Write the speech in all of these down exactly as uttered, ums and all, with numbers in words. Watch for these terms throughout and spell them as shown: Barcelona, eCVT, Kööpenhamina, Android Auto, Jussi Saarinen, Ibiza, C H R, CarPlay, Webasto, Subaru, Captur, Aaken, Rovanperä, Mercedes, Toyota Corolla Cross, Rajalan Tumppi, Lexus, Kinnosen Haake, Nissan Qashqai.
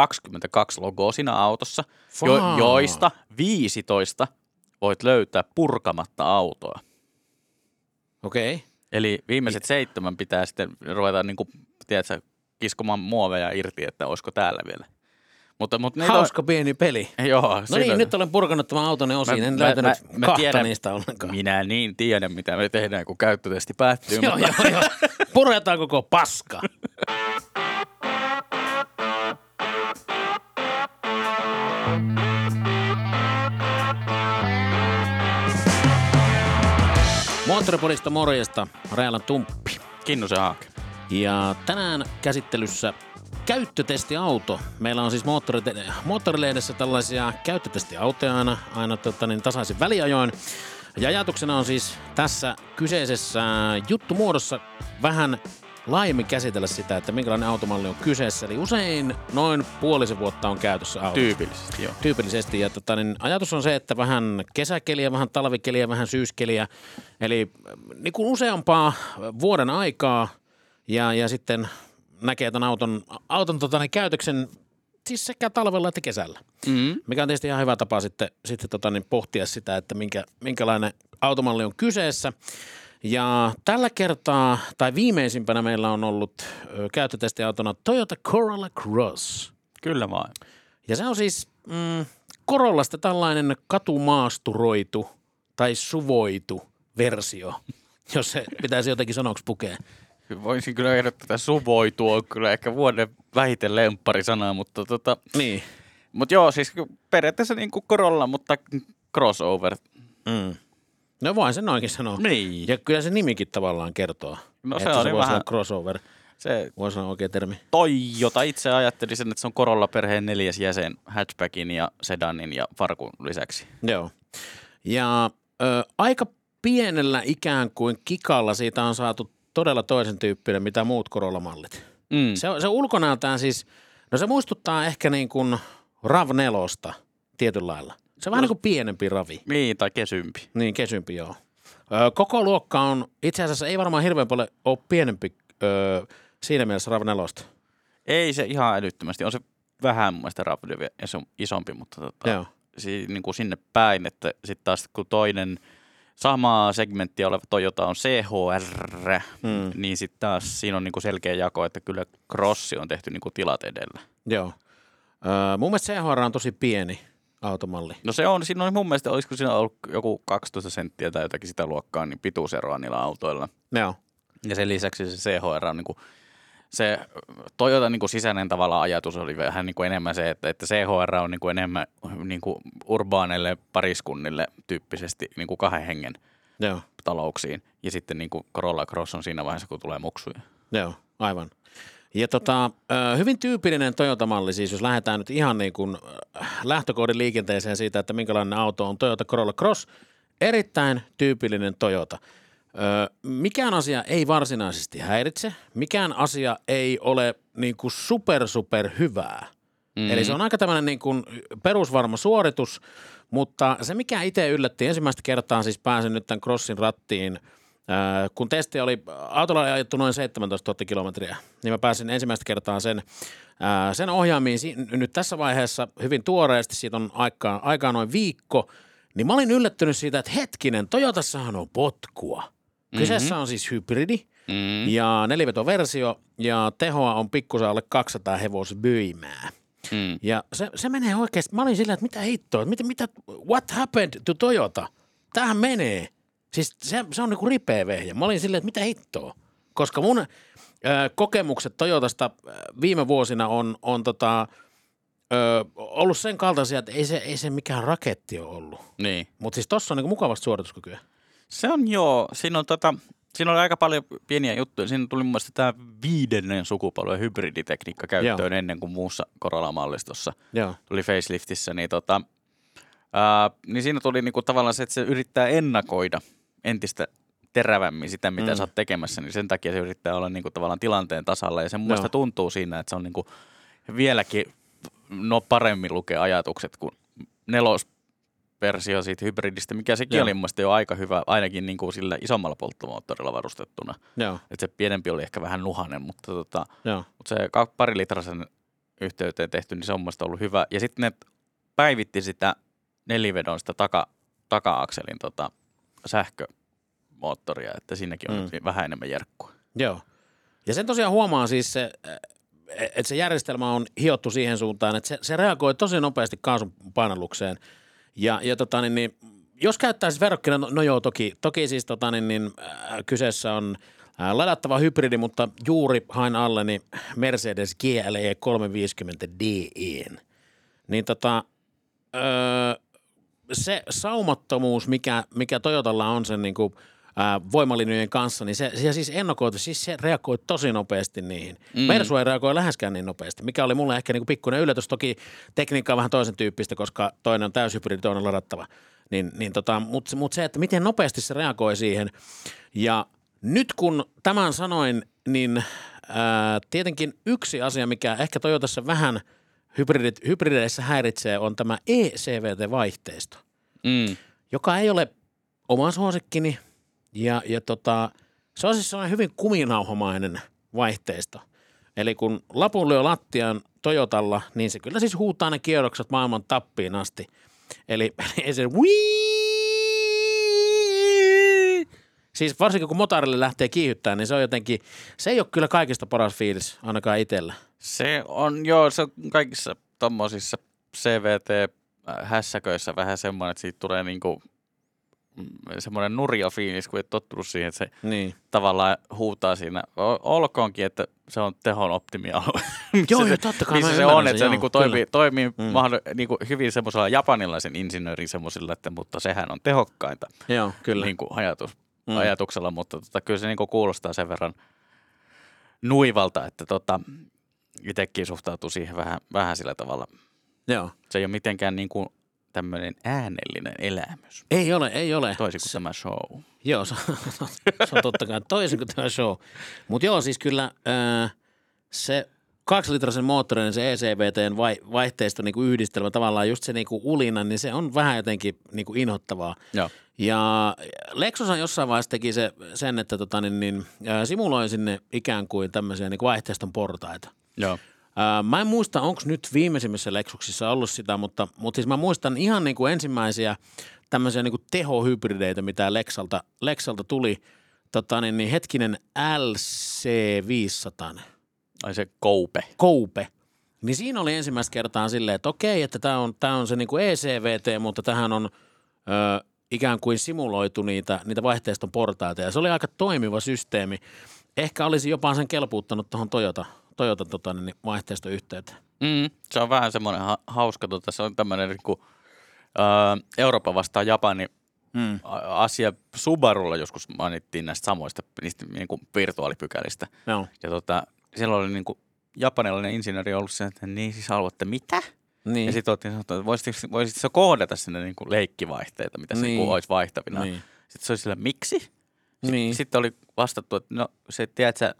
kaksikymmentäkaksi logoa siinä autossa, jo, joista viisitoista voit löytää purkamatta autoa. Okei. Okay. Eli viimeiset seitsemän pitää sitten ruveta niin kuin, tiedätkö, kiskomaan muoveja irti, että olisiko täällä vielä. Mutta, mutta hauska on... pieni peli. Joo, no niin, on... nyt olen purkanut tämän autone osiin, mä, en mä, löytänyt mä, mä kahta tiedän, niistä ollenkaan. Minä niin tiedän, mitä me tehdään, kun käyttötesti päättyy. Joo, mutta... joo, joo. Puretaan koko paska. Moottoripolista morjesta, Rajalan Tumppi. Kinnosen Haake. Ja tänään käsittelyssä käyttötestiauto. Meillä on siis moottorite- moottorilehdessä tällaisia käyttötestiautoja aina, aina tota, niin tasaisin väliajoin. Ja ajatuksena on siis tässä kyseisessä juttumuodossa vähän laajemmin käsitellä sitä, että minkälainen automalli on kyseessä. Eli usein noin puolisen vuotta on käytössä auto. Tyypillisesti, joo. Tyypillisesti. Ja tota, niin ajatus on se, että vähän kesäkeliä, vähän talvikeliä, vähän syyskeliä. Eli niin kuin useampaa vuoden aikaa ja, ja sitten näkee tämän auton, auton tota, niin käytöksen siis sekä talvella että kesällä. Mm-hmm. Mikä on tietysti ihan hyvä tapa sitten, sitten tota, niin pohtia sitä, että minkä, minkälainen automalli on kyseessä. Ja tällä kertaa, tai viimeisimpänä meillä on ollut käyttötestiautona Toyota Corolla Cross. Kyllä vaan. Ja se on siis mm, Corollasta tällainen katumaasturoitu tai suvoitu versio, jos se pitäisi jotenkin sanoksi pukea. Voisin kyllä ehdottaa, että suvoitu on kyllä ehkä vuoden vähiten lemppari sanaa, mutta tota... Niin. Mutta joo, siis periaatteessa niin kuin Corolla, mutta crossover. Mm. No voin sen noinkin sanoa. Niin. Ja kyllä se nimikin tavallaan kertoo. No se on se vähän... crossover. Se voisi olla oikea termi. Toyota itse ajatteli sen, että se on Corolla-perheen neljäs jäsen hatchbackin ja sedanin ja farkun lisäksi. Joo. Ja ö, aika pienellä ikään kuin kikalla siitä on saatu todella toisen tyyppinen, mitä muut Corolla-mallit. Mm. Se, se ulkonäöltään siis, no se muistuttaa ehkä niin kuin RAV neljä tietyllä lailla. Se on vähän niin kuin pienempi ravi. Niin, tai kesympi. Niin, kesympi, joo. Öö, koko luokka on, itse asiassa ei varmaan hirveän paljon ole pienempi öö, siinä mielessä RAV neljä. Ei se ihan älyttömästi. On se vähän mun mielestä RAV neljä isompi, mutta tota, si- niin kuin sinne päin. Että sitten taas kun toinen samaa segmenttiä oleva Toyota on C H R, hmm. niin sitten taas siinä on niin kuin selkeä jako, että kyllä Crossi on tehty niin kuin tilat edellä. Joo. Öö, mun mielestä C H R on tosi pieni automalli. No se on, siinä on mun mielestä, olisiko siinä ollut joku kaksitoista senttiä tai jotakin sitä luokkaa, niin pituuseroa niillä autoilla. Joo. Ja sen lisäksi se C H R on niin kuin, se Toyota niin kuin sisäinen tavallaan ajatus oli vähän niin kuin enemmän se, että, että C H R on niin kuin enemmän niin kuin urbaaneille pariskunnille tyyppisesti niin kuin kahden hengen Joo. talouksiin. Ja sitten niin kuin Corolla Cross on siinä vaiheessa, kun tulee muksuja. Joo, aivan. Ja tota, hyvin tyypillinen Toyota-malli, siis jos lähdetään nyt ihan niin kuin lähtökohdin liikenteeseen siitä, että minkälainen auto on Toyota Corolla Cross, erittäin tyypillinen Toyota. Mikään asia ei varsinaisesti häiritse, mikään asia ei ole niin kuin super super hyvää. Mm-hmm. Eli se on aika tämmöinen niin kuin perusvarma suoritus, mutta se mikä itse yllätti ensimmäistä kertaa, siis pääsin nyt tämän Crossin rattiin, kun testi oli, autolla oli ajettu noin seitsemäntoistatuhatta kilometriä, niin mä pääsin ensimmäistä kertaa sen, sen ohjaamiin nyt tässä vaiheessa hyvin tuoreesti, siitä on aikaa, aikaa noin viikko, niin mä olin yllättynyt siitä, että hetkinen, Toyotassahan on potkua. Kyseessä mm-hmm. on siis hybridi mm-hmm. ja nelivetoversio ja tehoa on pikkusen alle kaksisataa hevosvoimaa. Mm. Ja se, se menee oikeasti, mä olin sillä, että mitä hittoa, mitä, mitä, what happened to Toyota? Tämähän menee. Siis se, se on niinku ripeä vehjä. Mä olin silleen, että mitä hittoa? Koska mun ö, kokemukset Toyotasta viime vuosina on, on tota, ö, ollut sen kaltaisia, että ei se, ei se mikään raketti ole ollut. Niin. Mutta siis tossa on niinku mukavasti suorituskykyä. Se on joo. Siinä on, tota, siinä on aika paljon pieniä juttuja. Siinä tuli mun mielestä tämä viidennen sukupolven hybriditekniikka käyttöön joo. ennen kuin muussa Corolla-mallistossa joo. tuli faceliftissä. Niin, tota, ää, niin siinä tuli niinku tavallaan se, että se yrittää ennakoida entistä terävämmin sitä, mitä mm. sä oot tekemässä, niin sen takia se yrittää olla niinku tavallaan tilanteen tasalla. Ja se mun mielestä tuntuu siinä, että se on niinku vieläkin no paremmin lukee ajatukset kuin nelosversio siitä hybridistä, mikä sekin Joo. oli mun mielestä jo aika hyvä, ainakin niinku sillä isommalla polttomoottorilla varustettuna. Että se pienempi oli ehkä vähän nuhanen, mutta, tota, mutta se pari litrasen yhteyteen tehty, niin se on mielestäni ollut hyvä. Ja sitten ne päivitti sitä nelivedon sitä taka, taka-akselin tota, sähkömoottoria, että siinäkin on mm. vähän enemmän järkkua. Joo. Ja sen tosiaan huomaa siis se, että se järjestelmä on hiottu siihen suuntaan, että se, se reagoi tosi nopeasti kaasun painallukseen. Ja, ja tota niin, niin, jos käyttäisi verrokkina, no, no joo, toki, toki siis tota niin, niin, äh, kyseessä on äh, ladattava hybridi, mutta juuri hain alleni Mercedes G L E kolmesataaviisikymmentä D E. Niin tota, öö, se saumattomuus, mikä, mikä Toyotalla on sen niinku voimalinjojen kanssa, niin se, se siis ennakoi, siis se reagoi tosi nopeasti niihin. Mm. Mersu ei reagoi läheskään niin nopeasti, mikä oli mulle ehkä niinku pikkuinen yllätys. Toki tekniikka on vähän toisen tyyppistä, koska toinen on täyshybridi, toinen on ladattava. Niin, niin tota, mutta mut se, että miten nopeasti se reagoi siihen. Ja nyt kun tämän sanoin, niin ää, tietenkin yksi asia, mikä ehkä Toyotassa vähän hybridit, hybrideissä häiritsee, on tämä E C V T-vaihteisto, mm. joka ei ole oma suosikkini. Ja, ja tota, se on siis sellainen hyvin kuminauhamainen vaihteisto. Eli kun lapun lyö lattiaan Toyotalla, niin se kyllä siis huutaa ne kierrokset maailman tappiin asti. Eli ei se wii! Siis varsinkin kun motorille lähtee kiihyttämään, niin se on jotenkin, se ei ole kyllä kaikista paras fiilis, ainakaan itsellä. Se on, joo, se on kaikissa tommosissa C V T-hässäköissä vähän semmoinen, että siitä tulee niinku semmoinen nurja fiilis, kun ei tottunut siihen, että se niin tavallaan huutaa siinä. Olkoonkin, että se on tehon optimialue. Joo, joo, totta kai. Missä se on, että se joo, niinku toimii, toimii mm. mahdoll- niinku hyvin semmoisella japanilaisen insinöörin semmoisella, että mutta sehän on tehokkainta joo, kyllä. Niinku ajatus, mm. ajatuksella, mutta tota, kyllä se niinku kuulostaa sen verran nuivalta, että tota, itsekin suhtautuu siihen vähän, vähän sillä tavalla. Joo. Se ei ole mitenkään niinku tämmöinen äänellinen elämys. Ei ole, ei ole. Toisin kuin se, tämä show. Joo, se, se on totta kai toisin kuin tämä show. Mutta joo, siis kyllä äh, se kaksilitrasen moottorin, se E C V T:n vai, vaihteisto niinku yhdistelmä, tavallaan just se niinku ulina, niin se on vähän jotenkin niinku inhottavaa. Joo. Ja Lexushan jossain vaiheessa teki se, sen, että tota, niin, niin, äh, simuloi sinne ikään kuin tämmöisiä niinku vaihteiston portaita. Joo. Mä en muista, onko nyt viimeisimmissä Lexuksissa ollut sitä, mutta, mutta siis mä muistan ihan niin kuin ensimmäisiä tämmöisiä niin kuin tehohybrideitä, mitä Lexalta, Lexalta tuli. Tota niin, niin hetkinen L C viisisataa. Ai se Coupe. Coupe. Niin siinä oli ensimmäistä kertaa silleen, että okei, että tämä on, tää on se niin kuin E C V T, mutta tähän on ö, ikään kuin simuloitu niitä, niitä vaihteiston portaita. Ja se oli aika toimiva systeemi. Ehkä olisi jopa sen kelpuuttanut tuohon Toyota. Toyotan tota, niin vaihteistoyhteyteen. Mm, se on vähän semmoinen ha- hauska, tota, se on tämmöinen niin kuin, ää, Eurooppa vastaan Japani mm. asia. Subarulla joskus mainittiin näistä samoista niistä, niin kuin virtuaalipykälistä. No. Ja tota, siellä oli niin kuin japanilainen insinööri ollut sen, että niin siis haluatte mitä? Niin. Ja sitten oltiin sanottu, että voisitko, voisitko se kohdata sinne niin kuin leikkivaihteita, mitä niin se niin kuin olisi vaihtavina. Niin. Sitten se oli sillä, miksi? Niin. Sitten oli vastattu, että no se, tiedätkö, äh,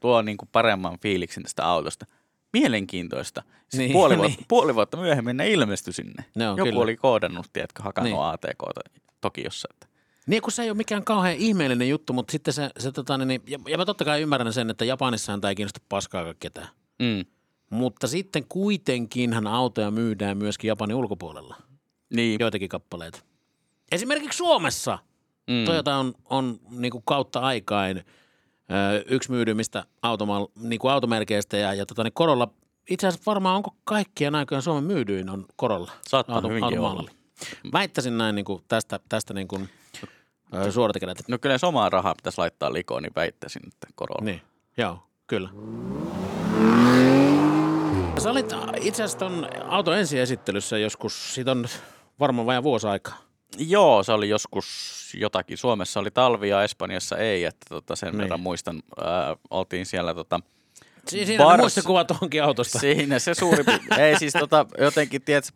tuo niinku paremman fiiliksen tästä autosta. Mielenkiintoista. Niin, puoli, niin. Vuotta, puoli vuotta myöhemmin ne ilmestyi sinne. No, joku kyllä oli koodannut, tiedätkö, hakannut niin A T K:ta Tokiossa. Että. Niin, kun se ei ole mikään kauhean ihmeellinen juttu, mutta sitten se, se tota, niin, ja, ja mä totta kai ymmärrän sen, että Japanissahan tämä ei kiinnosta paskaa ketään. Mm. Mutta sitten kuitenkinhan autoja myydään myöskin Japanin ulkopuolella. Niin. Joitakin kappaleita. Esimerkiksi Suomessa. Mm. Toyota on, on niinku kautta aikain öö, yksi myydymistä automa, niinku automerkeistä ja, ja tota, niin Corolla, itse asiassa varmaan onko kaikkien aikojen Suomen myydyin on Corolla. Saattaa auto, hyvinkin olla. Väittäisin näin niinku tästä, tästä niinku, öö, suorata kädeltä. No kyllä jos omaa rahaa pitäisi laittaa likoon, niin väittäisin, että Corolla. Niin, joo, kyllä. Sä olit itse asiassa ton auton ensiesittelyssä joskus, siitä on varmaan vajaa vuosi aikaa. Joo, se oli joskus jotakin. Suomessa oli talvi ja Espanjassa ei, että tota sen niin verran muistan. Ää, oltiin siellä tota siinä bars... muistikuvat onkin autosta. Siinä se suuri, ei siis tota jotenkin, tiedät,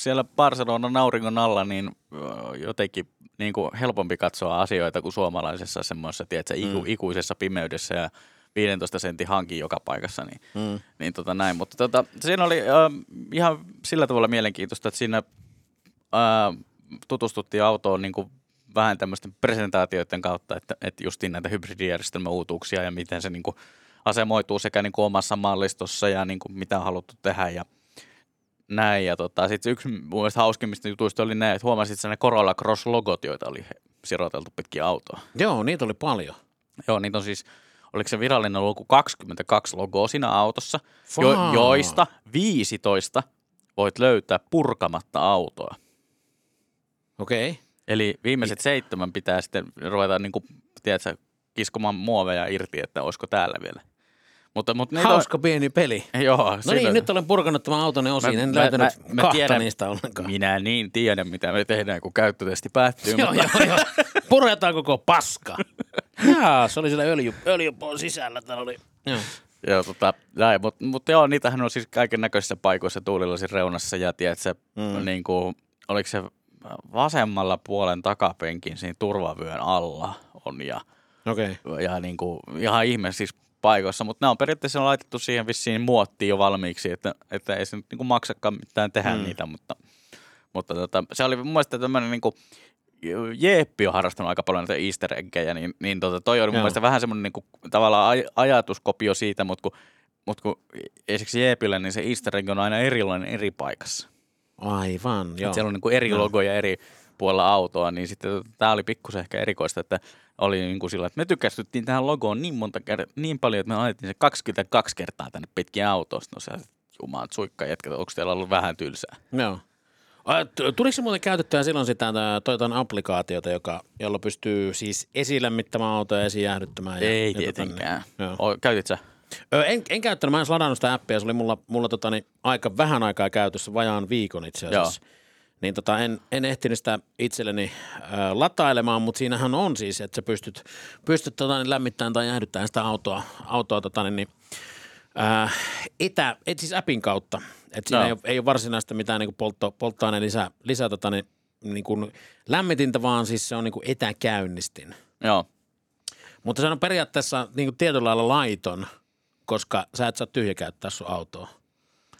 siellä Barcelonan auringon alla, niin jotenkin niin kuin helpompi katsoa asioita kuin suomalaisessa semmoisessa, tiedät, mm. ikuisessa pimeydessä ja viidentoista sentin hankin joka paikassa, niin, mm. niin tota näin. Mutta tota, siinä oli ää, ihan sillä tavalla mielenkiintoista, että siinä... Ää, tutustuttiin autoon niin kuin vähän tämmöisten presentaatioiden kautta, että, että justiin näitä hybridijärjestelmäuutuuksia ja miten se niin kuin asemoituu sekä niin kuin omassa mallistossa ja niin kuin mitä on haluttu tehdä ja näin. Ja tota, sitten yksi mun mielestä hauskimmista jutuista oli ne, että huomasit sen ne Corolla Cross-logot, joita oli siroteltu pitkin autoa. Joo, niitä oli paljon. Joo, niitä on siis, oliko se virallinen luku kaksikymmentäkaksi logoa siinä autossa, jo, joista viisitoista voit löytää purkamatta autoa. Okei. Okay. Eli viimeiset It... seitsemän pitää sitten ruveta niin kuin, tiedätkö, kiskomaan muoveja irti, että olisiko täällä vielä. Mutta, mutta hauska on... pieni peli. Joo. No siitä... niin, nyt olen purkanut tämän autone osiin, mä, en mä, löytänyt mä, mä kahta tiedän, niistä ollenkaan. Minä niin tiedän, mitä me tehdään, kun käyttötesti päättyy. Joo, mutta... joo, joo. Puretaan koko paska. Jaa, se oli siellä öljy, öljypoon sisällä. Täällä oli. Joo. Joo, tota, näin, mutta mut, joo, niitähän on siis kaiken näköisissä paikoissa, tuulilasin reunassa ja tiedätkö, mm. niin kuin, oliko se vasemmalla puolen takapenkin siinä turvavyön alla on ja, okay. ja niin kuin, ihan ihme siis paikoissa, mutta nämä on periaatteessa laitettu siihen vissiin muottiin jo valmiiksi, että, että ei se nyt niin kuin maksakaan mitään tehdä mm. niitä, mutta, mutta tota, se oli mun mielestä tämmöinen niin kuin, Jeppi on harrastanut aika paljon näitä easter eggejä, niin, niin tota, toi oli mun Joo. mielestä vähän semmoinen niin kuin, tavallaan aj- ajatuskopio siitä, mutta kun, mut kun esimerkiksi Jeepillä, niin se easter egg on aina erilainen eri paikassa. Aivan, joo. Et siellä on niin kuin eri logoja eri puolella autoa, niin sitten tämä oli pikkusen ehkä erikoista, että oli niin kuin sillä, että me tykästyttiin tähän logoon niin monta kertaa, niin paljon, että me laitettiin se kaksikymmentäkaksi kertaa tänne pitkin autosta. No se juman suikka jätkät, onko teillä ollut vähän tylsää? Joo. Tuliko se muuten käytettyä silloin sitä Toyotan applikaatiota, joka, jolla pystyy siis esilämmittämään autoa ja esijäähdyttämään? Ei tietenkään. Niin. Käytit sä? En, en käyttänyt, mä en ladannut sitä appia, se oli mulla, mulla tota, niin, aika vähän aikaa käytössä, vajaan viikon itse asiassa. Joo. Niin tota, en, en ehtinyt sitä itselleni äh, latailemaan, mutta siinähän on siis, että sä pystyt, pystyt tota, niin, lämmittämään tai jäähdyttämään sitä autoa, autoa tota, niin, äh, etä, et siis appin kautta. Että siinä no. ei, ole, ei ole varsinaista mitään niin poltto, polttoaineen lisää lisä, tota, niin, niin lämmitintä, vaan siis se on niin etäkäynnistin. Joo. Mutta se on periaatteessa niin tietyllä lailla laiton, koska sä et saa tyhjäkäyttää sun autoa.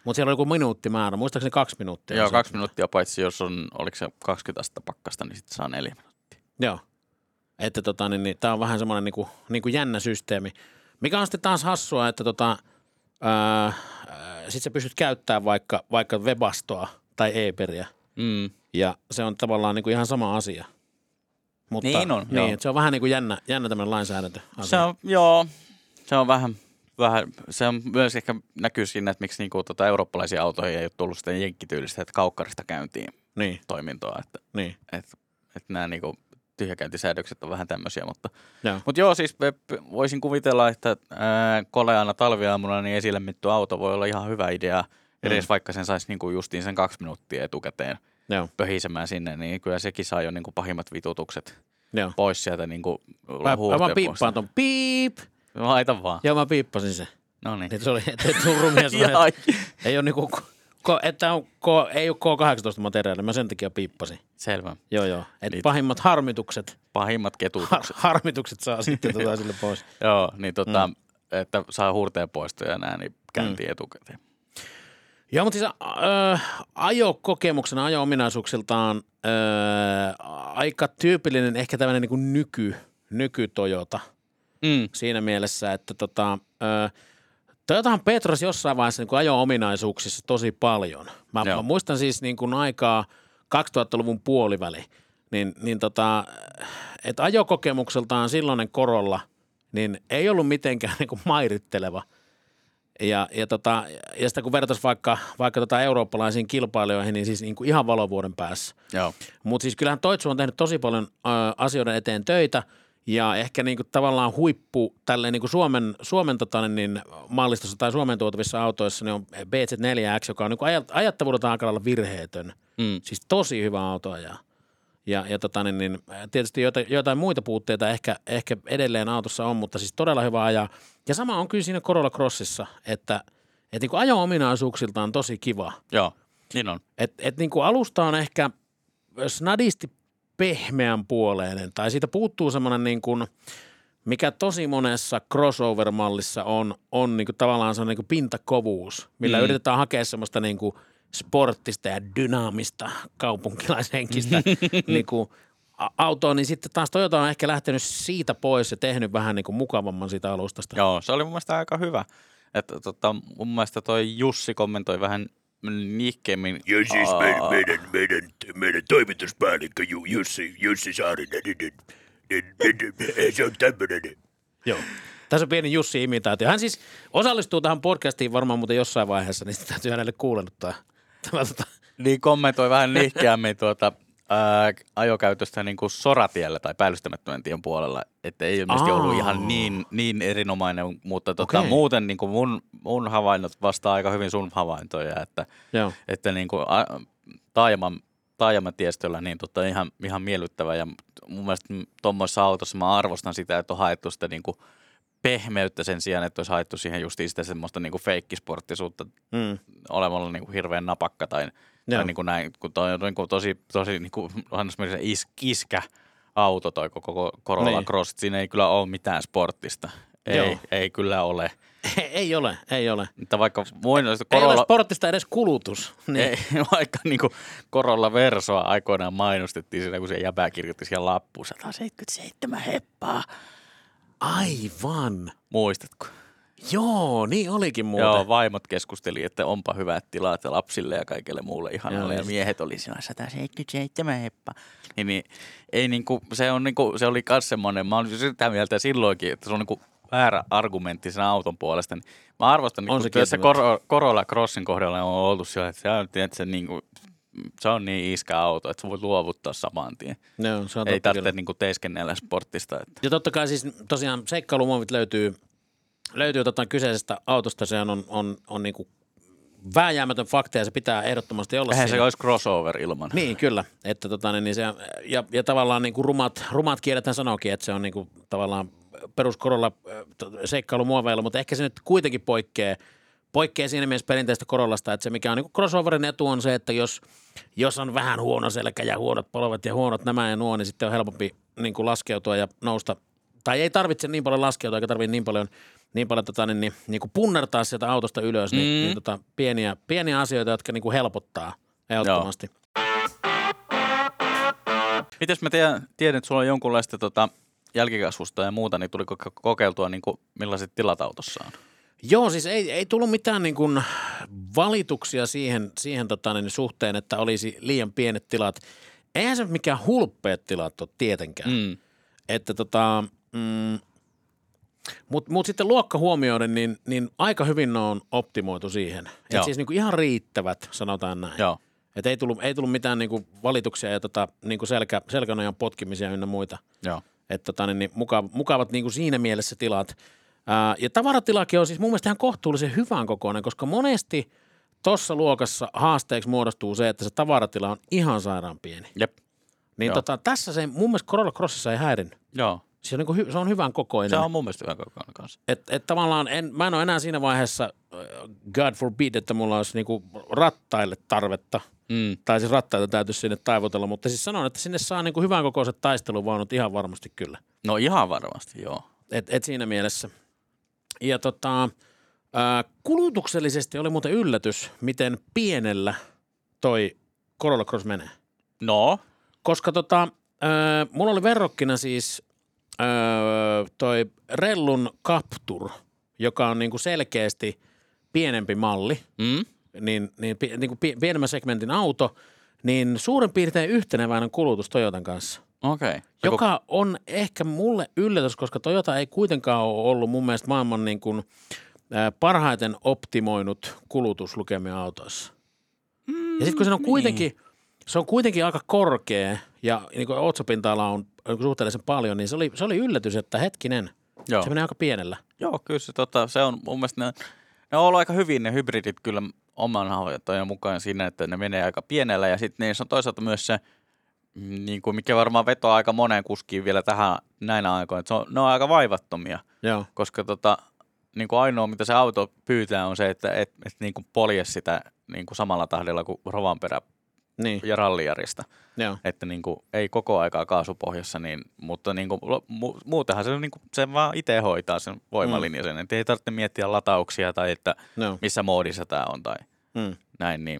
Mutta siellä on joku minuuttimäärä, muistaakseni kaksi minuuttia. Joo, kaksi minuuttia, paitsi jos on, oliko se kaksikymmentä astetta pakkasta, niin sitten saa neljä minuuttia. Joo. Että tota, niin, niin, tää on vähän semmoinen niin kuin, niin kuin jännä systeemi. Mikä on sitten taas hassua, että tota... Öö, sitten sä pystyt käyttämään vaikka, vaikka webastoa tai e-periä. Mm. Ja se on tavallaan niinku ihan sama asia. Mutta, niin on. Niin, se on vähän niinku jännä, jännä tämmöinen lainsäädäntöasia. Se on, joo, se on vähän, vähän, se on myös ehkä näkyy siinä, että miksi niinku tota eurooppalaisia autoja ei ole tullut sitten jenkkityylistä, että kaukkarista käyntiin niin. toimintoa. Että, niin. että, että nämä niinku tyhjäkäyntisäädökset on vähän tämmöisiä, mutta joo. Mut joo, siis voisin kuvitella, että ää, koleana talviaamuna niin esilämmitty auto voi olla ihan hyvä idea, edes mm. vaikka sen saisi niinku justiin sen kaksi minuuttia etukäteen joo. pöhisemään sinne, niin kyllä sekin saa jo niinku pahimmat vitutukset joo. pois sieltä niinku huuteen. Mä, mä piippaan ton piip. Mä laitan vaan. Joo, mä piippasin sen. No niin. Että se oli, että et rumia sanoa, että ei ole niinku... Ko, että on, ko, ei ole K kahdeksantoista materiaali, mä sen takia piippasin. Selvä. Joo, joo. Et pahimmat harmitukset. Pahimmat ketutukset. Har, harmitukset saa sitten tota sille pois. Joo, niin tota, mm. että saa huurteen poistoja ja nää, niin käyntiin mm. etukäteen. Joo, mutta siis äh, ajokokemuksena, ajo-ominaisuuksiltaan äh, aika tyypillinen ehkä tämmöinen niin kuin nyky, nyky-Toyota mm. siinä mielessä, että tota... Äh, Toyotahan Petros jossain vaiheessa niin kuin ajo-ominaisuuksissa tosi paljon. Mä, mä muistan siis niin kuin aikaa kaksituhattaluvun puoliväli, niin, niin tota, että ajokokemukseltaan silloinen Corolla, niin ei ollut mitenkään niin kuin mairitteleva. Ja, ja, tota, ja sitä kun vertaisi vaikka, vaikka tota eurooppalaisiin kilpailijoihin, niin siis niin kuin ihan valovuoden päässä. Mutta siis kyllähän Toitsu on tehnyt tosi paljon ö, asioiden eteen töitä. Ja ehkä niinku tavallaan huippu tälle niinku Suomen, Suomen tota, niin, mallistossa tai Suomen tuotavissa autoissa niin on B Z neljä X, joka on niinku ajattavuudeltaan aika lailla virheetön. Mm. Siis tosi hyvä auto ajaa. Ja, ja tota, niin, niin, tietysti joitain, joitain muita puutteita ehkä, ehkä edelleen autossa on, mutta siis todella hyvä ajaa. Ja sama on kyllä siinä Corolla Crossissa, että et niinku ajo-ominaisuuksiltaan tosi kiva. Joo, niin on. Että et niinku alusta on ehkä snadisti pehmeän puoleinen, tai siitä puuttuu semmoinen niin kuin, mikä tosi monessa crossover-mallissa on, on niin kuin tavallaan semmoinen niin kuin pintakovuus, millä mm. yritetään hakea semmoista niin kuin sporttista ja dynaamista kaupunkilaishenkistä niin kuin autoa, niin sitten taas Toyota on ehkä lähtenyt siitä pois ja tehnyt vähän niin kuin mukavamman siitä alustasta. Joo, se oli mun mielestä aika hyvä. Että tota, mun mielestä toi Jussi kommentoi vähän nihkemmin. Ja siis meidän, meidän, meidän, meidän toimituspäällikkö Jussi, Jussi Saarinen, se on tämmöinen. Joo. Tässä on pieni Jussi-imitaatio. Hän siis osallistuu tähän podcastiin varmaan muuten jossain vaiheessa, niin täytyy hänelle kuulennuttaa. Tämä, tota. Niin kommentoi vähän nihkeämmin tuota ää, ajokäytöstä niin kuin soratiellä tai päällystämättömän tien puolella, että ei ilmeisesti Aa. ollut ihan niin, niin erinomainen, mutta tota, okay. muuten niin kuin mun, mun havainnot vastaa aika hyvin sun havaintoja, että, että niin kuin a, taajaman, taajamatiestöllä niin tota, ihan, ihan miellyttävä ja mun mielestä tuommoisessa autossa mä arvostan sitä, että on haettu sitä niin kuin pehmeyttä sen sijaan, että olisi haettu siihen justiin sitä semmoista niinku feikkisporttisuutta mm. olemalla niinku hirveän napakka tai, tai niinku näin, kun toi on niinku tosi, tosi niinku is, iskä auto toi koko Corolla niin. Cross, siinä ei kyllä ole mitään sporttista. Ei, ei kyllä ole. Ei ole, ei ole. Että vaikka muina, ei, Corolla... ei ole sporttista edes kulutus. Niin. Ei, vaikka niin kuin Corolla Versoa aikoinaan mainostettiin siinä, kun se jäbää kirjoitti siellä lappuun sata seitsemänkymmentäseitsemän heppaa. Aivan. Muistatko? Joo, niin olikin muuten. Joo, vaimot keskusteli, että onpa hyvät tilat lapsille ja kaikille muulle ihanalle. Ja miehet oli siinä sata seitsemänkymmentäseitsemän heppa. Niin, niin, ei niinku, se, on niinku, se oli myös semmoinen, mä olin sitä mieltä silloinkin, että se on niinku väärä argumentti sen auton puolesta. Niin mä arvostan, niin, että tässä Corolla Crossin kohdalla on ollut siellä, että se on, että se niinku... Se on niin iskä auto, että sä voit luovuttaa saman tien. No, se on ei tarvitse niinku teiskennellä sporttista. Että. Ja totta kai siis tosiaan seikkailumoovit löytyy, löytyy tota kyseisestä autosta. Sehän on, on, on niinku vääjäämätön fakta ja se pitää ehdottomasti olla. Eihän se olisi crossover ilman. Niin, kyllä. Että tota, niin se, ja, ja tavallaan niinku rumat, rumat kielethän sanookin, että se on niinku tavallaan peruskorolla seikkailumoveilla, mutta ehkä se nyt kuitenkin poikkeaa. Poikkeaa siinä mielessä perinteistä Corollasta, että se mikä on niin crossoverin etu on se, että jos, jos on vähän huono selkä ja huonot polvet ja huonot nämä ja nuo, niin sitten on helpompi niin kuin laskeutua ja nousta. Tai ei tarvitse niin paljon laskeutua, eikä tarvitse niin paljon, niin paljon tota, niin, niin, niin kuin punnertaa sieltä autosta ylös. Mm. Niin, niin, tota, pieniä, pieniä asioita, jotka niin kuin helpottaa ehdottomasti. Mites mä tiedän, tiedän, että sulla on jonkunlaista tota, jälkikasvusta ja muuta, niin tuliko kokeiltua niin kuin millaiset tilat autossa on? Joo, siis ei, ei tullut mitään niin kuin valituksia siihen, siihen tota, niin suhteen, että olisi liian pienet tilat. Eihän se mikään hulppeet tilat ole tietenkään. Mm. Että tota, mm, mutta mut sitten luokka huomioiden, niin, niin aika hyvin ne on optimoitu siihen. Että siis niin kuin ihan riittävät, sanotaan näin. Joo. Että ei tullut, ei tullut mitään niin kuin valituksia ja tota, niin kuin selkä, selkänojan potkimisia ynnä muita. Joo. Että tota, niin, niin mukav, mukavat niin kuin siinä mielessä tilat. Ja tavaratilakin on siis mun mielestä ihan kohtuullisen hyvän kokoinen, koska monesti tuossa luokassa haasteeksi muodostuu se, että se tavaratila on ihan sairaan pieni. Jep. Niin tota, tässä se mun mielestä Corolla Crossissa ei häirinnyt. Joo. Se on, niin kuin, se on hyvän kokoinen. Se on mun mielestä hyvän kokoinen kanssa. Että et tavallaan en, mä en ole enää siinä vaiheessa, God forbid, että mulla olisi niinku rattaille tarvetta. Mm. Tai siis rattaita täytyisi sinne taivutella, mutta siis sanon, että sinne saa niinku hyvän kokoiset taisteluvaunut ihan varmasti kyllä. No ihan varmasti, joo. Et, et siinä mielessä. Ja tota, kulutuksellisesti oli muuten yllätys, miten pienellä toi Corolla Cross menee. No? Koska tota, mulla oli verrokkina siis toi Rellun Captur, joka on niinku selkeästi pienempi malli, mm? niin, niin, niin pienemmän segmentin auto, niin suurin piirtein yhteneväinen kulutus Toyotan kanssa. Okay. Joka on ehkä mulle yllätys, koska Toyota ei kuitenkaan ole ollut mun mielestä maailman niin kuin parhaiten optimoinut kulutuslukemia autoissa. Mm, ja sitten kun se on, niin. kuitenkin, se on kuitenkin aika korkea ja niin kuin otsapinta-ala on suhteellisen paljon, niin se oli, se oli yllätys, että hetkinen, Joo. se menee aika pienellä. Joo, kyllä se, tota, se on mun mielestä, ne, ne on ollut aika hyvin ne hybridit kyllä oman havaintojen mukaan siinä, että ne menee aika pienellä ja sitten niissä on toisaalta myös se, niin kuin mikä varmaan vetoaa aika moneen kuskiin vielä tähän näinä aikoina, että se on, ne on aika vaivattomia, Joo. koska tota, niin kuin ainoa mitä se auto pyytää on se, että et, et niin kuin polje sitä niin kuin samalla tahdilla kuin Rovanperä niin. ja ralliarista, Joo. että niin kuin, ei koko aikaa kaasupohjassa, niin, mutta niin kuin, mu, muutenhan se, niin kuin, se vaan itse hoitaa sen voimalinjan sen, mm. että ei tarvitse miettiä latauksia tai että no. missä moodissa tämä on tai mm. näin, niin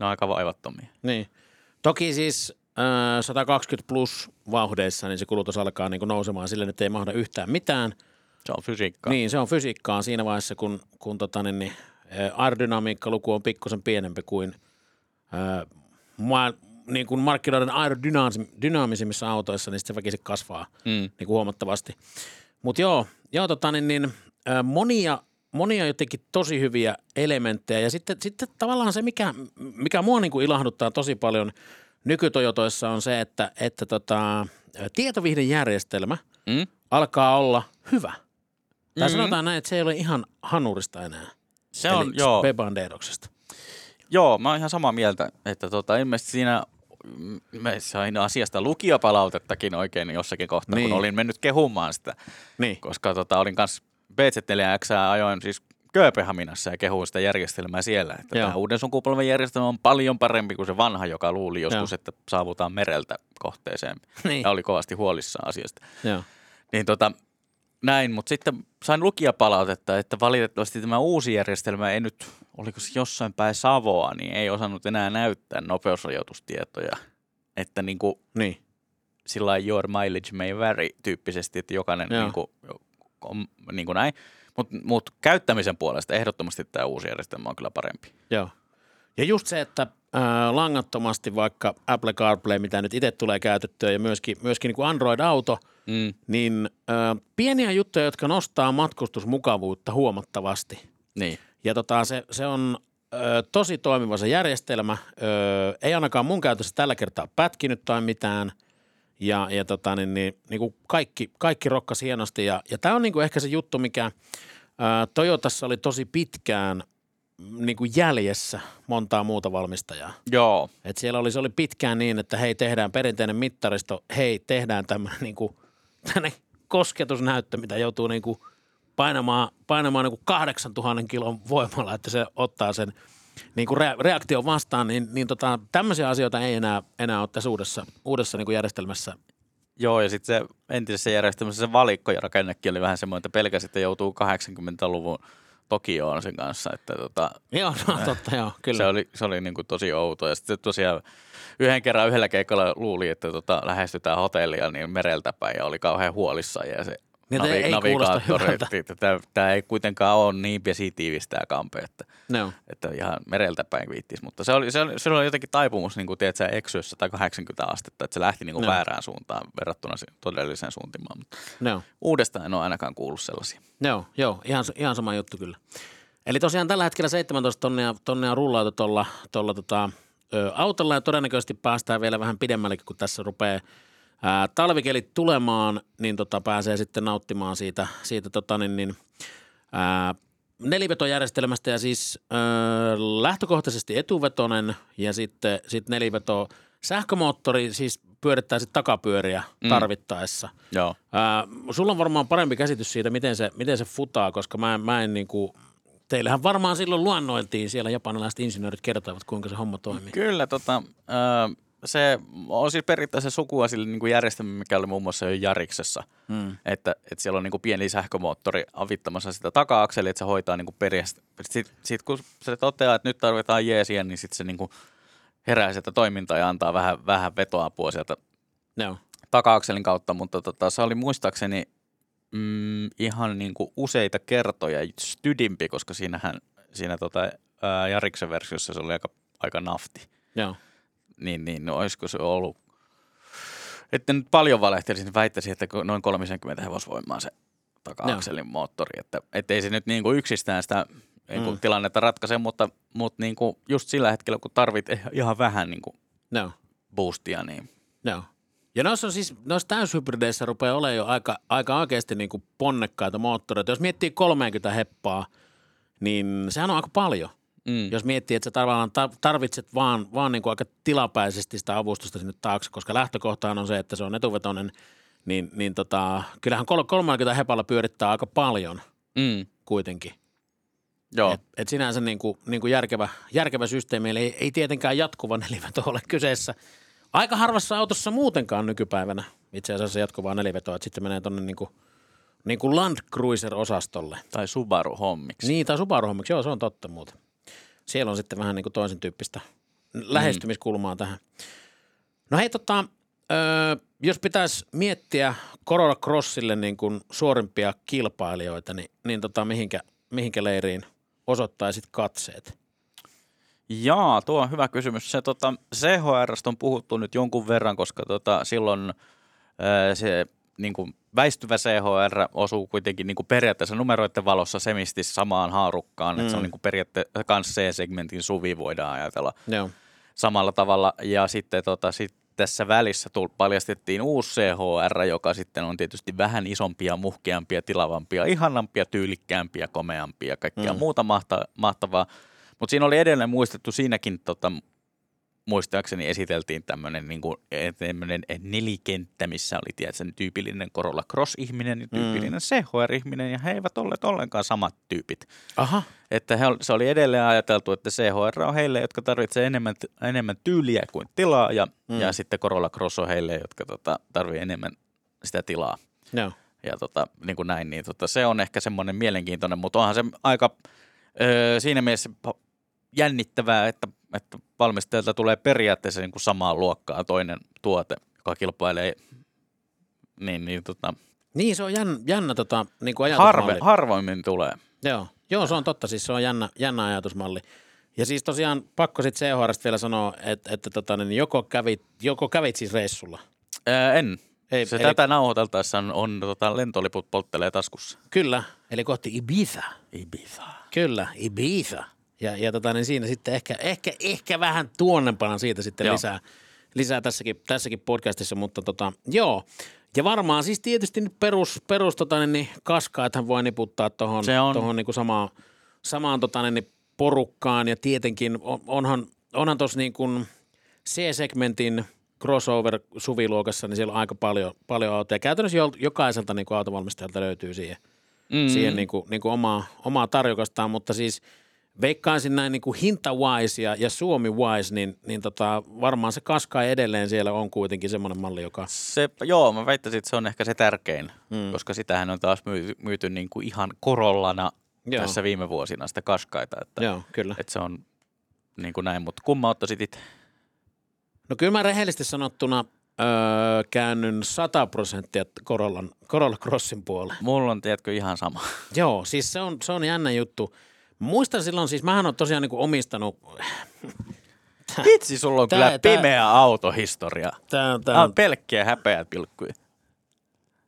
ne on aika vaivattomia. Niin, toki siis... sata kaksikymmentä plus vauhdeissa, niin se kulutus alkaa niin kuin nousemaan sille, että ei mahda yhtään mitään. Se on fysiikkaa. Niin, se on fysiikkaa siinä vaiheessa, kun, kun tota, niin, aerodynamiikkaluku on pikkusen pienempi kuin, ää, ma, niin kuin markkinoiden aerodynaamisimmissa autoissa, niin sitten se väkisin kasvaa mm. niin kuin huomattavasti. Mutta joo, joo tota, niin, niin, ää, monia, monia jotenkin tosi hyviä elementtejä ja sitten, sitten tavallaan se, mikä, mikä mua niin kuin ilahduttaa tosi paljon – nykytojotoissa on se, että, että tota, tietovihdejärjestelmä mm. alkaa olla hyvä. Tai mm-hmm. sanotaan näin, että se ei ole ihan hanurista enää. Se eli on, joo. B-bandeeroksesta. Joo, mä oon ihan samaa mieltä, että tota, ilmeisesti siinä me sain asiasta lukijapalautettakin oikein jossakin kohtaa, niin. kun olin mennyt kehumaan sitä. Niin. Koska tota, olin kanssa B Z neljä X ajoin siis Kööpenhaminassa ja kehuu sitä järjestelmää siellä, että tämä uuden sukupolven järjestelmä on paljon parempi kuin se vanha, joka luuli joskus, Joo. että saavutaan mereltä kohteeseen. Niin. Ja oli kovasti huolissaan asiasta. Joo. Niin tota, näin, mutta sitten sain lukijapalautetta, että valitettavasti tämä uusi järjestelmä ei nyt, oliko se jossain päin Savoa, niin ei osannut enää näyttää nopeusrajoitustietoja. Että niin kuin niin. sillä lailla your mileage may vary -tyyppisesti, että jokainen niin kuin, niin kuin näin. Mutta mut käyttämisen puolesta ehdottomasti tämä uusi järjestelmä on kyllä parempi. Joo. Ja just se, että ää, langattomasti vaikka Apple CarPlay, mitä nyt itse tulee käytettyä ja myöskin, myöskin niin kuin Android-auto, mm. niin ää, pieniä juttuja, jotka nostaa matkustusmukavuutta huomattavasti. Niin. Ja tota, se, se on ää, tosi toimiva se järjestelmä. Ää, ei ainakaan mun käytössä tällä kertaa pätkinyt tai mitään. Ja, ja tota, niin, niin, niin kuin kaikki, kaikki rokkasi hienosti ja, ja tämä on niin kuin ehkä se juttu, mikä ää, Toyotassa oli tosi pitkään niin kuin jäljessä montaa muuta valmistajaa. Joo. Et siellä oli, se oli pitkään niin, että hei tehdään perinteinen mittaristo, hei tehdään tämmöinen niin kuin kosketusnäyttö, mitä joutuu niin kuin painamaan, painamaan niin kuin kahdeksantuhannen kilon voimalla, että se ottaa sen niin kuin reaktio vastaan, niin, niin tota, tämmöisiä asioita ei enää, enää ole tässä uudessa, uudessa niin kuin järjestelmässä. Joo, ja sitten se entisessä järjestelmässä se valikko ja rakennekin oli vähän semmoinen, että pelkäsi, että joutuu kahdeksankymmentäluvun Tokioon sen kanssa. Että tota, joo, no totta, joo, kyllä. Se oli, se oli niin kuin tosi outoa. Ja sitten tosiaan yhden kerran yhdellä keikalla luuli, että tota, lähestytään hotellia niin mereltä päin ja oli kauhean huolissaan ja se Navi- navigaattoreita. Tämä, tämä ei kuitenkaan ole niin pesitiivistä ja kampe, että, no. että ihan mereltä päin viittisi. Mutta se oli, se oli, se oli jotenkin taipumus, niin kuin tiedät, sä eksyessä sata kahdeksankymmentä astetta, että se lähti niin kuin no. väärään suuntaan verrattuna todelliseen suuntimaan. Mutta no. uudestaan en ole ainakaan kuullut sellaisia. Joo, no, joo ihan, ihan sama juttu kyllä. Eli tosiaan tällä hetkellä seitsemäntoista tonnia rullautu tuolla, tuolla tota, ö, autolla ja todennäköisesti päästään vielä vähän pidemmällekin, kun tässä rupeaa Ää, talvikelit tulemaan, niin tota, pääsee sitten nauttimaan siitä, siitä tota, niin, niin, ää, nelivetojärjestelmästä ja siis ää, lähtökohtaisesti etuvetonen ja sitten sit neliveto sähkömoottori siis pyörittää sitten takapyöriä mm. tarvittaessa. Joo. Ää, sulla on varmaan parempi käsitys siitä, miten se, miten se futaa, koska mä, mä en niinku teillähän varmaan silloin luonnoiltiin siellä japanilaiset insinöörit kertoivat, kuinka se homma toimii. Kyllä tota... Ää... Se on siis periaatteessa sukua sille niin kuin järjestelmä, mikä oli muun muassa jo Jariksessa, hmm. että, että siellä on niin kuin pieni sähkömoottori avittamassa sitä taka-akseliä, että se hoitaa niin kuin periaatteessa. Sitten sit kun se toteaa, että nyt tarvitaan jeesiä, niin sitten se niin kuin herää sieltä toimintaa ja antaa vähän, vähän vetoapua sieltä no. taka-akselin kautta, mutta tota, se oli muistaakseni mm, ihan niin kuin useita kertoja stydimpi, koska siinähän, siinä tota, ää, Jariksen versiossa se oli aika, aika nafti. Joo. Niin, niin, no olisiko se ollut, että nyt paljon valehtelisin, väittäisin, että noin kolmekymmentä hevosvoimaa se taka-akselin no. moottori, että et ei se nyt niin kuin yksistään sitä niin kuin mm. tilannetta ratkaise, mutta, mutta niin kuin just sillä hetkellä, kun tarvit ihan vähän niin kuin no. boostia, niin. No. Ja noissa, on siis, noissa täyshybrideissä rupeaa olemaan jo aika, aika oikeasti niin kuin ponnekkaita moottoreita. Jos miettii kolmekymmentä heppaa, niin sehän on aika paljon. Mm. Jos miettii, että sä tavallaan tarvitset vaan, vaan niin kuin aika tilapäisesti sitä avustusta sinne taakse, koska lähtökohtaan on se, että se on etuvetoinen, niin, niin tota, kyllähän kolmekymmentä hepalla pyörittää aika paljon mm. kuitenkin. Joo. Et, et sinänsä niin kuin, niin kuin järkevä, järkevä systeemi, eli ei, ei tietenkään jatkuva neliveto ole kyseessä. Aika harvassa autossa muutenkaan nykypäivänä itse asiassa jatkuvaa nelivetoa, että sitten menee tuonne niin kuin niin kuin Land Cruiser-osastolle. Tai Subaru-hommiksi. Niin, tai Subaru-hommiksi, joo, se on totta muuten. Siellä on sitten vähän niin kuin toisen tyyppistä lähestymiskulmaa mm. tähän. No hei tota, öö, jos pitäisi miettiä Corolla Crossille niin kuin suorimpia kilpailijoita, niin, niin tota, mihinkä, mihinkä leiriin osoittaisit katseet? Jaa, tuo on hyvä kysymys. Se tota, C H R:stä on puhuttu nyt jonkun verran, koska tota, silloin öö, se niin kuin väistyvä C H R osuu kuitenkin niin kuin periaatteessa numeroiden valossa semisti samaan haarukkaan, mm. että se on niin kuin periaatteessa kans C-segmentin suvi voidaan ajatella. Joo. Samalla tavalla, ja sitten tota, sit tässä välissä tull, paljastettiin uusi C H R, joka sitten on tietysti vähän isompia, muhkeampia, tilavampia, ihanampia, tyylikkäämpiä, komeampia, kaikkea mm. muuta mahta, mahtavaa. Mutta siinä oli edelleen muistettu, siinäkin tota, muistaakseni esiteltiin tämmöinen niin neliikenttä, missä oli tiedätkö, tyypillinen Corolla Cross-ihminen ja tyypillinen mm. C H R-ihminen, ja he eivät olleet ollenkaan samat tyypit. Aha. Että he, se oli edelleen ajateltu, että C H R on heille, jotka tarvitsevat enemmän, enemmän tyyliä kuin tilaa, ja, mm. ja sitten Corolla Cross on heille, jotka tota, tarvitsevat enemmän sitä tilaa. No. Ja tota, niin kuin näin, niin tota, se on ehkä semmoinen mielenkiintoinen, mutta onhan se aika öö, siinä mielessä jännittävää, että että valmistajalta tulee periaatteessa niin kuin samaa luokkaa toinen tuote, joka kilpailee. Niin, niin, tota. niin se on jännä, jännä tota, niin kuin ajatusmalli. Harve, harvoimmin tulee. Joo. Joo, se on totta. Siis se on jännä, jännä ajatusmalli. Ja siis tosiaan pakko sitten C H R:stä vielä sanoa, että, että tota, niin joko, kävit, joko kävit siis reissulla? Ää, en. Ei, se eli tätä nauhoiteltaessa on, on tota, lentoliput polttelee taskussa. Kyllä, eli kohti Ibiza. Ibiza. Kyllä, Ibiza. Ja, ja tota, niin siinä sitten ehkä, ehkä, ehkä vähän tuonnempana siitä sitten joo. lisää, lisää tässäkin, tässäkin podcastissa, mutta tota, joo. Ja varmaan siis tietysti nyt perus, perus tota, niin Qashqaithan voi niputtaa tuohon tohon niin samaan, samaan tota, niin porukkaan, ja tietenkin on, onhan, onhan tuossa niin kuin C-segmentin crossover-suviluokassa, niin siellä on aika paljon, paljon autoja. Käytännössä jokaiselta niin kuin autovalmistajalta löytyy siihen, mm. siihen niin kuin, niin kuin omaa, omaa tarjokastaan, mutta siis veikkaisin näin niin kuin hinta-wise ja, ja Suomi-wise, niin, niin tota, varmaan se Qashqai edelleen siellä on kuitenkin semmoinen malli, joka se, joo, mä väittäisin, että se on ehkä se tärkein, mm. koska sitähän on taas myyty, myyty niin kuin ihan Corollana joo. tässä viime vuosina sitä Qashqaita. Että, joo, kyllä. Että se on niin kuin näin, mutta kumman ottaisit itse? No kyllä mä rehellisesti sanottuna öö, käännyn sata prosenttia Corollan, Corolla Crossin puolelle. Mulla on, tiedätkö, ihan sama. Joo, siis se on, se on jännä juttu. Muistan silloin, siis mähän on tosiaan niinku omistanut vitsi, sulla on tää, kyllä tää, pimeä autohistoria. Tää, tää on pelkkiä häpeät pilkkuja.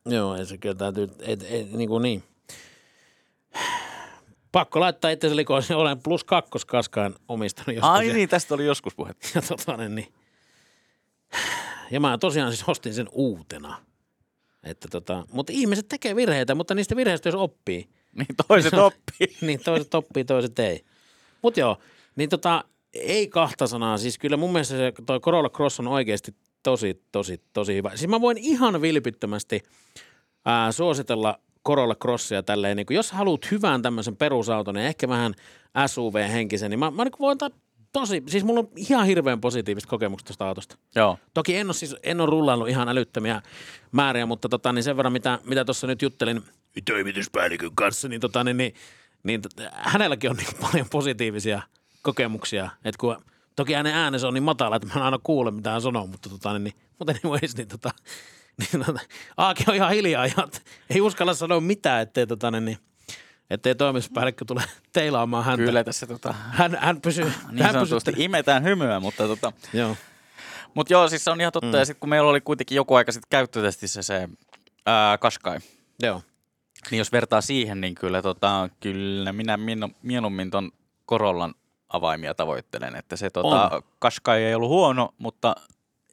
Joo, ei se kyllä täytyy, et, et, niinku niin. Pakko laittaa itse likoon, olen plus kakkos Qashqain omistanut joskus. Ai niin, tästä oli joskus puhetta. Ja totanen niin. Ja mä tosiaan siis ostin sen uutena. Että tota, mutta ihmiset tekee virheitä, mutta niistä virheistä jos oppii. Niin toiset oppii. niin toiset oppii, toiset ei. Mut joo, niin tota, ei kahta sanaa. Siis kyllä mun mielestä se toi Corolla Cross on oikeasti tosi, tosi, tosi hyvä. Siis mä voin ihan vilpittömästi ää, suositella Corolla Crossia tälleen. Niin jos haluat hyvän tämmöisen perusauton ja ehkä vähän S U V-henkisen, niin mä, mä niin voin ta- tosi, siis mulla on ihan hirveän positiivista kokemusta tuosta autosta. Joo. Toki en ole, siis, en ole rullaillut ihan älyttömiä määriä, mutta tota, niin sen verran mitä, mitä tuossa nyt juttelin toimituspäällikön kanssa, niin, tota, niin, niin, niin hänelläkin on niin paljon positiivisia kokemuksia. Et kun, toki hänen äänensä on niin matala, että mä en aina kuule, mitä hän sanoo, mutta tota, niin, mutta anyways, niin, tota, niin tota, Aake on ihan hiljaa ja ei uskalla sanoa mitään, ettei, tota, niin, ettei toimituspäällikkö tule teilaamaan häntä. Kyllä tässä tota, hän, hän pysyy. Niin hän sanotusti pysyy. Imetään hymyä, mutta tota. Joo. Mut joo, siis se on ihan totta. Mm. Ja sitten kun meillä oli kuitenkin joku aika sitten käyttötestissä se ää, Qashqai. Joo. Niin jos vertaa siihen, niin kyllä, tota, kyllä minä mieluummin ton Corollan avaimia tavoittelen. Että se tota, Qashqai ei ollut huono, mutta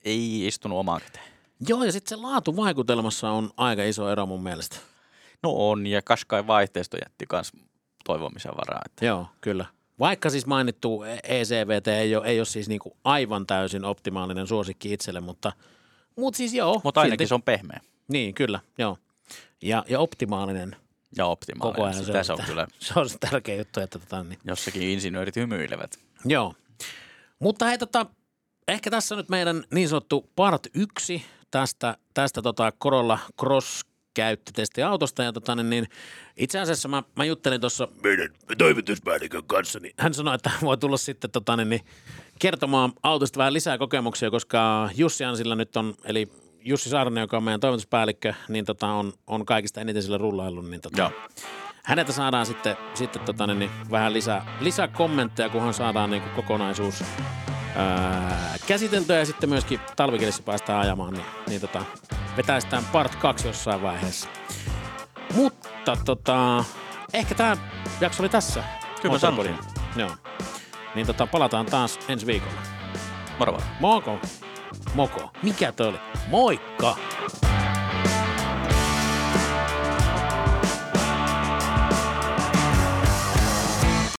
ei istunut omaan käteen. Joo, ja sitten se laatuvaikutelmassa on aika iso ero mun mielestä. No on, ja Qashqain vaihteisto jätti myös toivomisen varaa. Että joo, kyllä. Vaikka siis mainittu E C V T ei ole, ei ole siis niinku aivan täysin optimaalinen suosikki itselle, mutta mut siis joo. Mutta ainakin silti se on pehmeä. Niin, kyllä, joo. Ja, ja optimaalinen. Ja optimaalinen. Koko ajan se, se on kyllä. Se on se tärkeä juttu, että tota, niin. Jossakin insinöörit hymyilevät. Joo. Mutta hei, tota, ehkä tässä on nyt meidän niin sanottu part yksi tästä, tästä tota Corolla Cross käyttötesti autosta ja tota, niin itse asiassa mä, mä juttelin tuossa meidän toimituspäällikön kanssa, niin hän sanoi, että voi tulla sitten tota, niin, kertomaan autosta vähän lisää kokemuksia, koska Jussi Ansilla nyt on, eli Jussi Saarinen, joka on meidän toimituspäällikkö, niin tota, on, on kaikista eniten sillä rullaillut, niin tota, häneltä saadaan sitten, sitten tota, niin, vähän lisää, lisää kommentteja, kunhan saadaan niin, kokonaisuus Ää, käsiteltyä ja sitten myöskin talvikelissä päästään ajamaan, niin, niin tota, vetäistään part kaksi jossain vaiheessa. Mutta tota, ehkä tämä jakso oli tässä. Kyllä mä sanoin. Joo. Niin tota, palataan taas ensi viikolla. Moro. Moko. Moko. Mikä toi oli? Moikka!